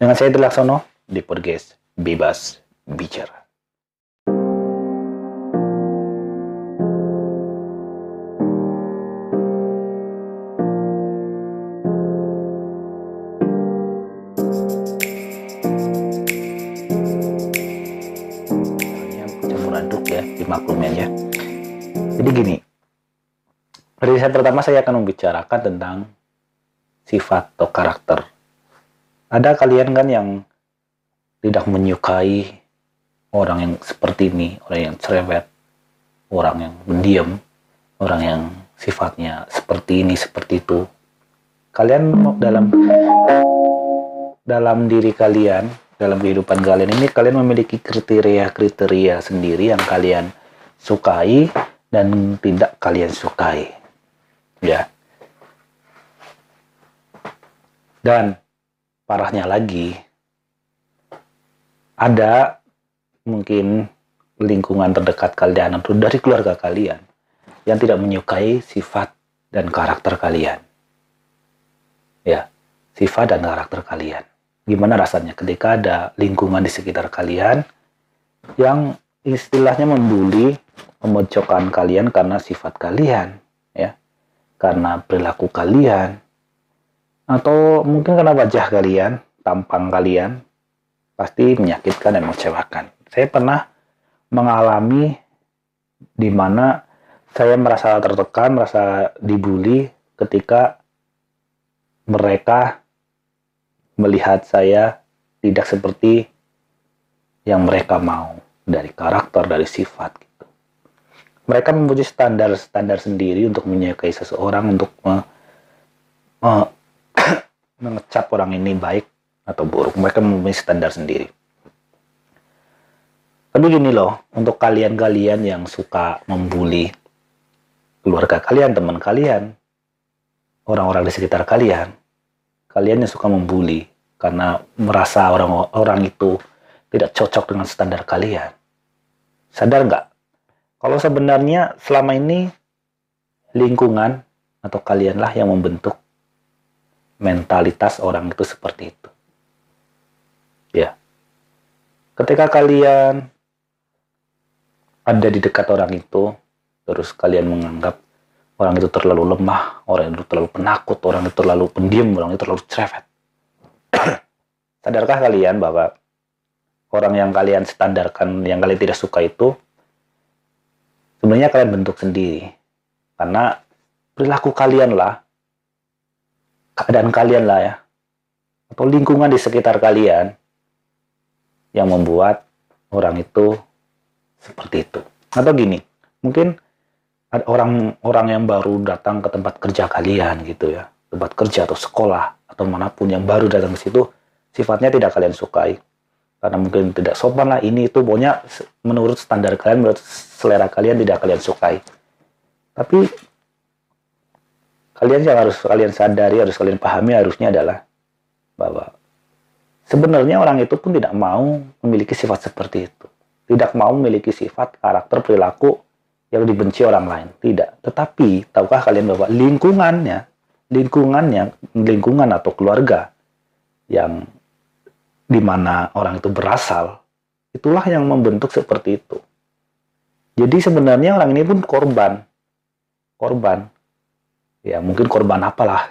Dengan saya Dilaksono di podcast Bebas Bicara. Dimaklumkan ya. Jadi gini, riset pertama saya akan membicarakan tentang sifat atau karakter. Ada kalian kan yang tidak menyukai orang yang seperti ini, orang yang cerewet, orang yang pendiam, orang yang sifatnya seperti ini, seperti itu. Kalian dalam diri kalian, dalam kehidupan kalian ini, kalian memiliki kriteria-kriteria sendiri yang kalian sukai dan tidak kalian sukai, ya. Dan parahnya lagi, ada mungkin lingkungan terdekat kalian atau dari keluarga kalian yang tidak menyukai sifat dan karakter kalian, ya, sifat dan karakter kalian. Gimana rasanya ketika ada lingkungan di sekitar kalian yang istilahnya membuli, memojokkan kalian karena sifat kalian, ya, karena perilaku kalian, atau mungkin karena wajah kalian, tampang kalian, pasti menyakitkan dan mengecewakan. Saya pernah mengalami di mana saya merasa tertekan, merasa dibuli ketika mereka melihat saya tidak seperti yang mereka mau dari karakter, dari sifat gitu. Mereka mempunyai standar-standar sendiri untuk menyukai seseorang, untuk mengecap orang ini baik atau buruk. Mereka mempunyai standar sendiri. Tapi gini loh, untuk kalian-kalian yang suka membuli keluarga kalian, teman kalian, orang-orang di sekitar kalian, kalian yang suka membuli karena merasa orang-orang itu tidak cocok dengan standar kalian. Sadar nggak? Kalau sebenarnya selama ini lingkungan atau kalianlah yang membentuk mentalitas orang itu seperti itu. Ya. Ketika kalian ada di dekat orang itu, terus kalian menganggap orang itu terlalu lemah, orang itu terlalu penakut, orang itu terlalu pendiam, orang itu terlalu cerewet. Sadarkah kalian bahwa orang yang kalian standarkan, yang kalian tidak suka itu, sebenarnya kalian bentuk sendiri. Karena perilaku kalian lah, keadaan kalian lah ya, atau lingkungan di sekitar kalian yang membuat orang itu seperti itu. Atau gini, mungkin ada orang yang baru datang ke tempat kerja kalian gitu ya, tempat kerja atau sekolah atau manapun yang baru datang ke situ, sifatnya tidak kalian sukai karena mungkin tidak sopan lah, ini itu, pokoknya menurut standar kalian, menurut selera kalian tidak kalian sukai. Tapi kalian yang harus kalian sadari, harus kalian pahami harusnya adalah bahwa sebenarnya orang itu pun tidak mau memiliki sifat seperti itu, tidak mau memiliki sifat, karakter, perilaku yang dibenci orang lain, tidak. Tetapi tahukah kalian bahwa lingkungan atau keluarga yang dimana orang itu berasal, itulah yang membentuk seperti itu. Jadi sebenarnya orang ini pun korban, ya mungkin korban apalah.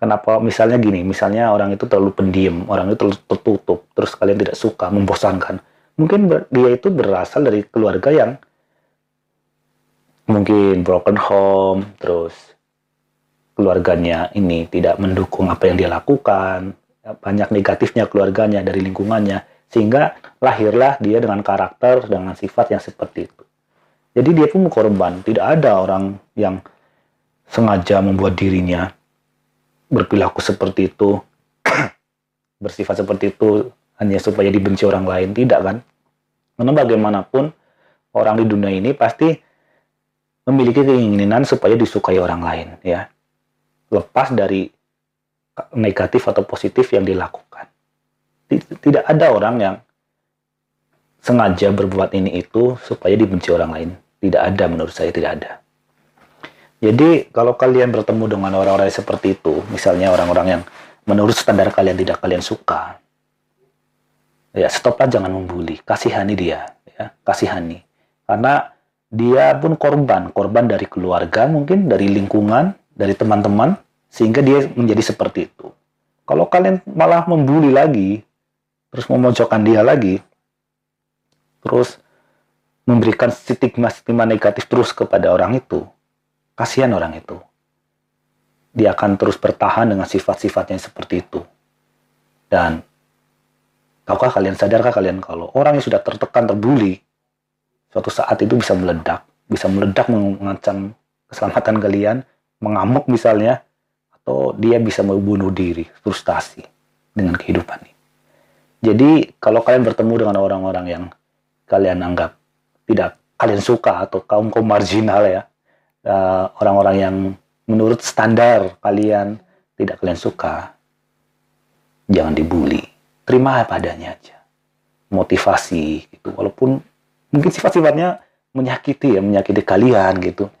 Kenapa? Misalnya gini, misalnya orang itu terlalu pendiam, orang itu terlalu tertutup, terus kalian tidak suka, membosankan. Mungkin dia itu berasal dari keluarga yang mungkin broken home, terus keluarganya ini tidak mendukung apa yang dia lakukan, banyak negatifnya keluarganya dari lingkungannya, sehingga lahirlah dia dengan karakter, dengan sifat yang seperti itu. Jadi dia pun korban, tidak ada orang yang sengaja membuat dirinya berperilaku seperti itu, bersifat seperti itu, hanya supaya dibenci orang lain, tidak kan? Karena bagaimanapun, orang di dunia ini pasti memiliki keinginan supaya disukai orang lain, ya, lepas dari negatif atau positif yang dilakukan. Tidak ada orang yang sengaja berbuat ini itu supaya dibenci orang lain. Tidak ada, menurut saya tidak ada. Jadi kalau kalian bertemu dengan orang-orang seperti itu, misalnya orang-orang yang menurut standar kalian tidak kalian suka, ya stoplah, jangan membuli, kasihani dia, ya, kasihani, karena dia pun korban dari keluarga, mungkin dari lingkungan, dari teman-teman, sehingga dia menjadi seperti itu. Kalau kalian malah membuli lagi, terus memojokkan dia lagi, terus memberikan stigma-stigma negatif terus kepada orang itu, kasihan orang itu. Dia akan terus bertahan dengan sifat-sifatnya seperti itu. Dan tahukah kalian, sadarkah kalian kalau orang yang sudah tertekan, terbuli, suatu saat itu bisa meledak mengancam keselamatan kalian, mengamuk misalnya, atau dia bisa membunuh diri, frustasi dengan kehidupan ini. Jadi kalau kalian bertemu dengan orang-orang yang kalian anggap tidak kalian suka, atau kaum marginal ya, orang-orang yang menurut standar kalian tidak kalian suka, jangan dibully, terima padanya aja, motivasi gitu, walaupun mungkin sifat-sifatnya menyakiti ya, menyakiti kalian gitu,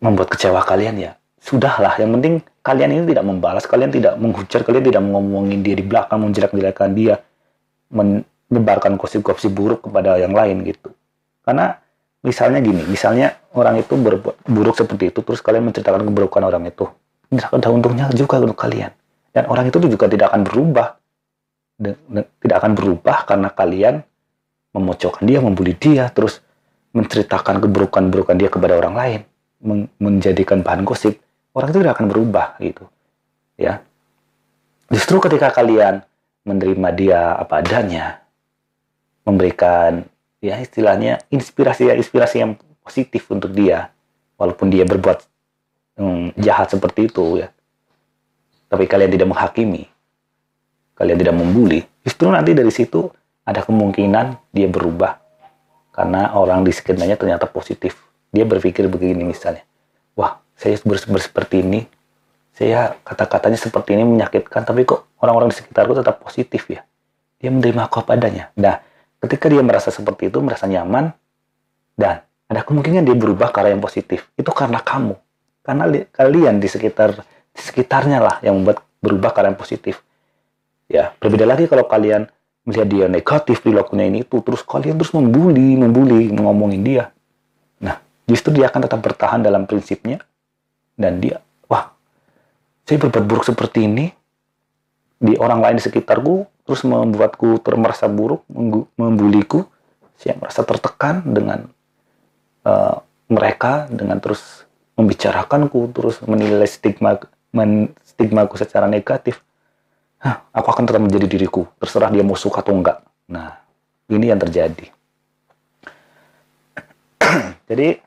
membuat kecewa kalian, ya sudahlah, yang penting kalian ini tidak membalas, kalian tidak menghujat, kalian tidak ngomongin dia di belakang, menjelek-jelekan dia, menyebarkan gosip-gosip buruk kepada yang lain gitu. Karena misalnya orang itu berbuat buruk seperti itu, terus kalian menceritakan keburukan orang itu, tidak ada untungnya juga untuk kalian. Dan orang itu juga tidak akan berubah. Tidak akan berubah karena kalian memojokkan dia, membuli dia, terus menceritakan keburukan-keburukan dia kepada orang lain, menjadikan bahan gosip. Orang itu tidak akan berubah gitu. Ya. Justru ketika kalian menerima dia apa adanya, memberikan ya istilahnya inspirasi yang positif untuk dia, walaupun dia berbuat jahat seperti itu ya, tapi kalian tidak menghakimi, kalian tidak membuli, justru nanti dari situ ada kemungkinan dia berubah, karena orang di sekitarnya ternyata positif. Dia berpikir begini misalnya, wah saya seperti ini, saya kata-katanya seperti ini menyakitkan, tapi kok orang-orang di sekitarku tetap positif ya, dia menerima aku apa adanya. Nah, ketika dia merasa seperti itu, merasa nyaman, dan ada kemungkinan dia berubah ke arah yang positif. Itu karena kamu. Karena kalian di sekitarnya lah yang membuat berubah ke arah yang positif. Ya, berbeda lagi kalau kalian melihat dia negatif, perilakunya ini itu, terus kalian terus membuli, ngomongin dia. Nah, justru dia akan tetap bertahan dalam prinsipnya, dan dia, wah, saya berbuat buruk seperti ini, di orang lain di sekitarku, terus membuatku merasa buruk, membuliku, saya merasa tertekan dengan mereka, dengan terus membicarakanku, terus menilai stigmaku secara negatif. Hah, aku akan tetap menjadi diriku, terserah dia mau suka atau enggak. Nah, ini yang terjadi. Jadi,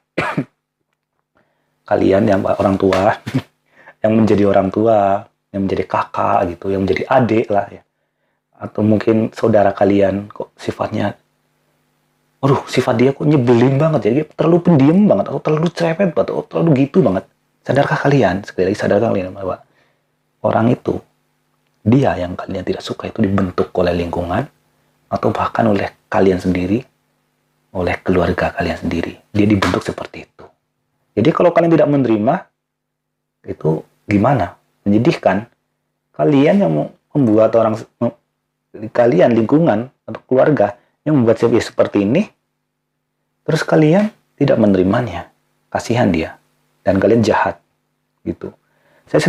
kalian yang orang tua, yang menjadi orang tua, yang menjadi kakak gitu, yang menjadi adik lah ya, atau mungkin saudara kalian kok sifatnya, aduh sifat dia kok nyebelin banget ya, dia terlalu pendiam banget, atau terlalu cerewet banget, atau terlalu gitu banget. Sadarkah kalian, sekali lagi sadarkah kalian bahwa orang itu, dia yang kalian tidak suka itu dibentuk oleh lingkungan, atau bahkan oleh kalian sendiri, oleh keluarga kalian sendiri, dia dibentuk seperti itu. Jadi kalau kalian tidak menerima, itu gimana? Menyedihkan. Kalian yang membuat orang, kalian lingkungan atau keluarga yang membuat saya seperti ini, terus kalian tidak menerimanya, kasihan dia, dan kalian jahat gitu. Saya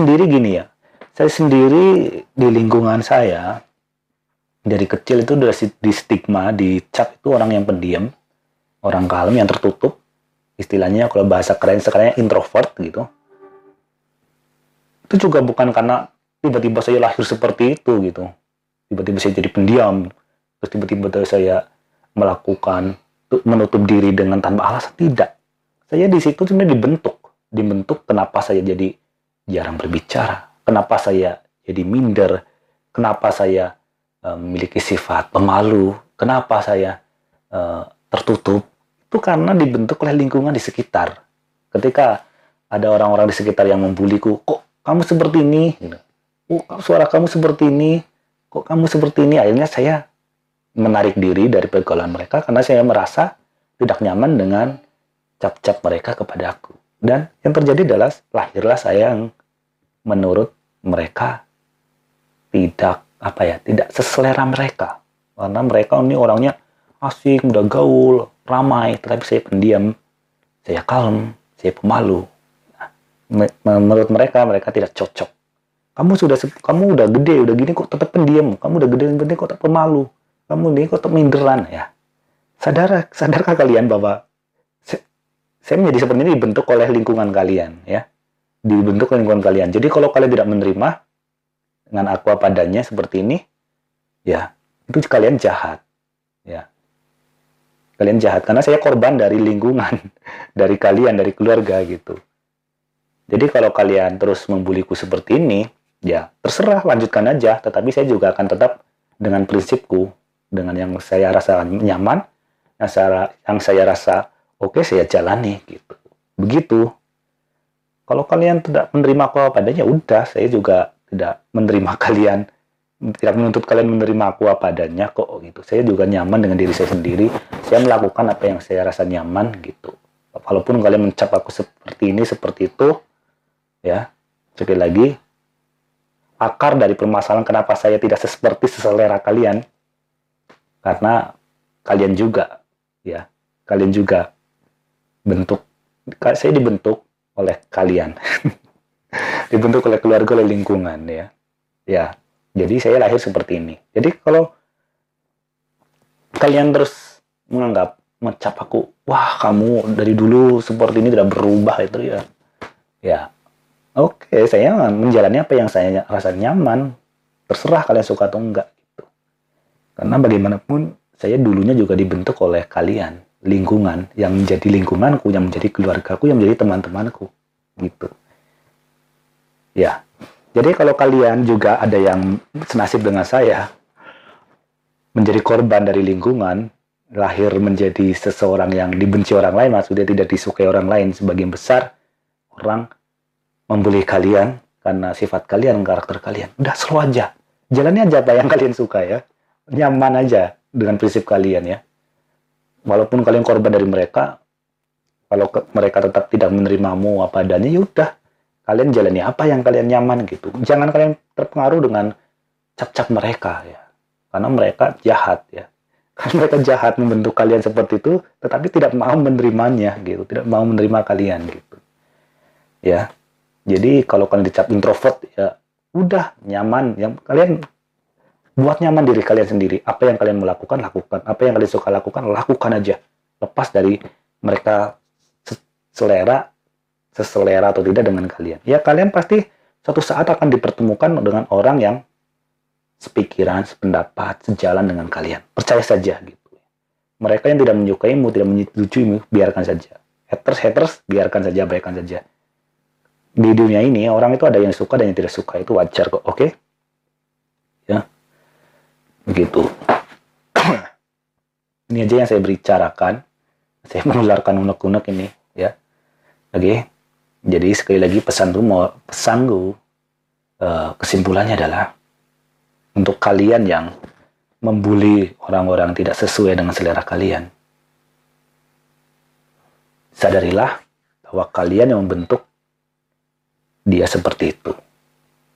sendiri di lingkungan saya dari kecil itu udah di stigma, dicap itu orang yang pendiam, orang kalem, yang tertutup, istilahnya kalau bahasa keren sekarang introvert gitu. Itu juga bukan karena tiba-tiba saya lahir seperti itu gitu, tiba-tiba saya jadi pendiam, terus tiba-tiba saya melakukan menutup diri dengan tanpa alasan, tidak. Saya di situ sebenarnya dibentuk kenapa saya jadi jarang berbicara, kenapa saya jadi minder, kenapa saya memiliki sifat pemalu, kenapa saya tertutup. Itu karena dibentuk oleh lingkungan di sekitar. Ketika ada orang-orang di sekitar yang membuliku, kok kamu seperti ini, suara kamu seperti ini, kok kamu seperti ini, akhirnya saya menarik diri dari pergaulan mereka karena saya merasa tidak nyaman dengan cap-cap mereka kepada aku. Dan yang terjadi adalah lahirlah saya yang menurut mereka tidak apa ya, tidak seselera mereka. Karena mereka ini orangnya asik, mudah gaul, ramai, tetapi saya pendiam, saya kalem, saya pemalu. Nah, menurut mereka, mereka tidak cocok. Kamu udah gede, udah gini kok tetap pendiam. Kamu udah gede kok tetap pemalu. Kamu ini kok tetap minderan ya. Sadarkah kalian bahwa saya menjadi seperti ini dibentuk oleh lingkungan kalian ya. Dibentuk oleh lingkungan kalian. Jadi kalau kalian tidak menerima dengan aku apa adanya seperti ini ya, itu kalian jahat ya. Kalian jahat karena saya korban dari lingkungan, dari kalian, dari keluarga gitu. Jadi kalau kalian terus membuliku seperti ini, ya terserah, lanjutkan aja. Tetapi saya juga akan tetap dengan prinsipku, dengan yang saya rasa nyaman, yang saya rasa oke, saya jalani gitu. Begitu. Kalau kalian tidak menerima aku apa adanya, udah, saya juga tidak menerima kalian, tidak menuntut kalian menerima aku apa adanya kok gitu. Saya juga nyaman dengan diri saya sendiri. Saya melakukan apa yang saya rasa nyaman gitu. Walaupun kalian mencap aku seperti ini, seperti itu, ya, sekali lagi, akar dari permasalahan kenapa saya tidak seperti seselera kalian, karena kalian juga, ya, kalian juga bentuk, saya dibentuk oleh kalian, dibentuk oleh keluarga, oleh lingkungan, ya, ya, jadi saya lahir seperti ini. Jadi kalau kalian terus menganggap, mencap aku, wah kamu dari dulu seperti ini tidak berubah itu ya, ya. Oke, saya menjalani apa yang saya rasa nyaman. Terserah kalian suka atau enggak gitu. Karena bagaimanapun saya dulunya juga dibentuk oleh kalian, lingkungan yang menjadi lingkunganku, yang menjadi keluargaku, yang menjadi teman-temanku gitu. Ya. Jadi kalau kalian juga ada yang senasib dengan saya, menjadi korban dari lingkungan, lahir menjadi seseorang yang dibenci orang lain, maksudnya tidak disukai orang lain, sebagian besar orang membuli kalian karena sifat kalian, karakter kalian. Udah, slow aja. Jalannya aja apa yang kalian suka ya. Nyaman aja dengan prinsip kalian ya. Walaupun kalian korban dari mereka, kalau mereka tetap tidak menerimamu apa adanya, yaudah. Kalian jalani apa yang kalian nyaman gitu. Jangan kalian terpengaruh dengan cap-cap mereka ya. Karena mereka jahat ya. Karena mereka jahat membentuk kalian seperti itu, tetapi tidak mau menerimanya gitu. Tidak mau menerima kalian gitu. Ya. Jadi kalau kalian dicap introvert, ya udah nyaman. Yang kalian buat nyaman diri kalian sendiri. Apa yang kalian mau lakukan, lakukan. Apa yang kalian suka lakukan, lakukan aja. Lepas dari mereka seselera atau tidak dengan kalian. Ya kalian pasti suatu saat akan dipertemukan dengan orang yang sepikiran, sependapat, sejalan dengan kalian. Percaya saja gitu. Mereka yang tidak menyukaimu, tidak menyetujuimu, biarkan saja. Haters, biarkan saja, abaikan saja. Di dunia ini orang itu ada yang suka dan yang tidak suka, itu wajar kok, oke? Ya, begitu. Ini aja yang saya bicarakan, saya mengeluarkan unek-unek ini, ya. Oke, jadi sekali lagi pesanku, kesimpulannya adalah untuk kalian yang membuli orang-orang tidak sesuai dengan selera kalian, sadarilah bahwa kalian yang membentuk dia seperti itu.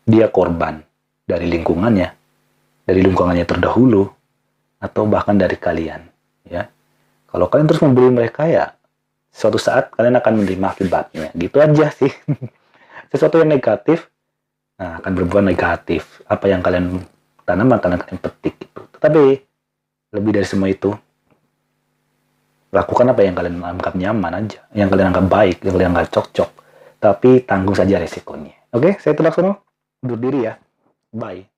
Dia korban dari lingkungannya terdahulu, atau bahkan dari kalian. Ya, kalau kalian terus membuli mereka ya, suatu saat kalian akan menerima akibatnya. Gitu aja sih. Sesuatu yang negatif, nah, akan berbuah negatif. Apa yang kalian tanam akan kalian petik gitu. Tetapi lebih dari semua itu, lakukan apa yang kalian anggap nyaman aja, yang kalian anggap baik, yang kalian anggap cocok. Tapi tanggung saja resikonya. Oke, saya Tulaksono. Undur diri ya. Bye.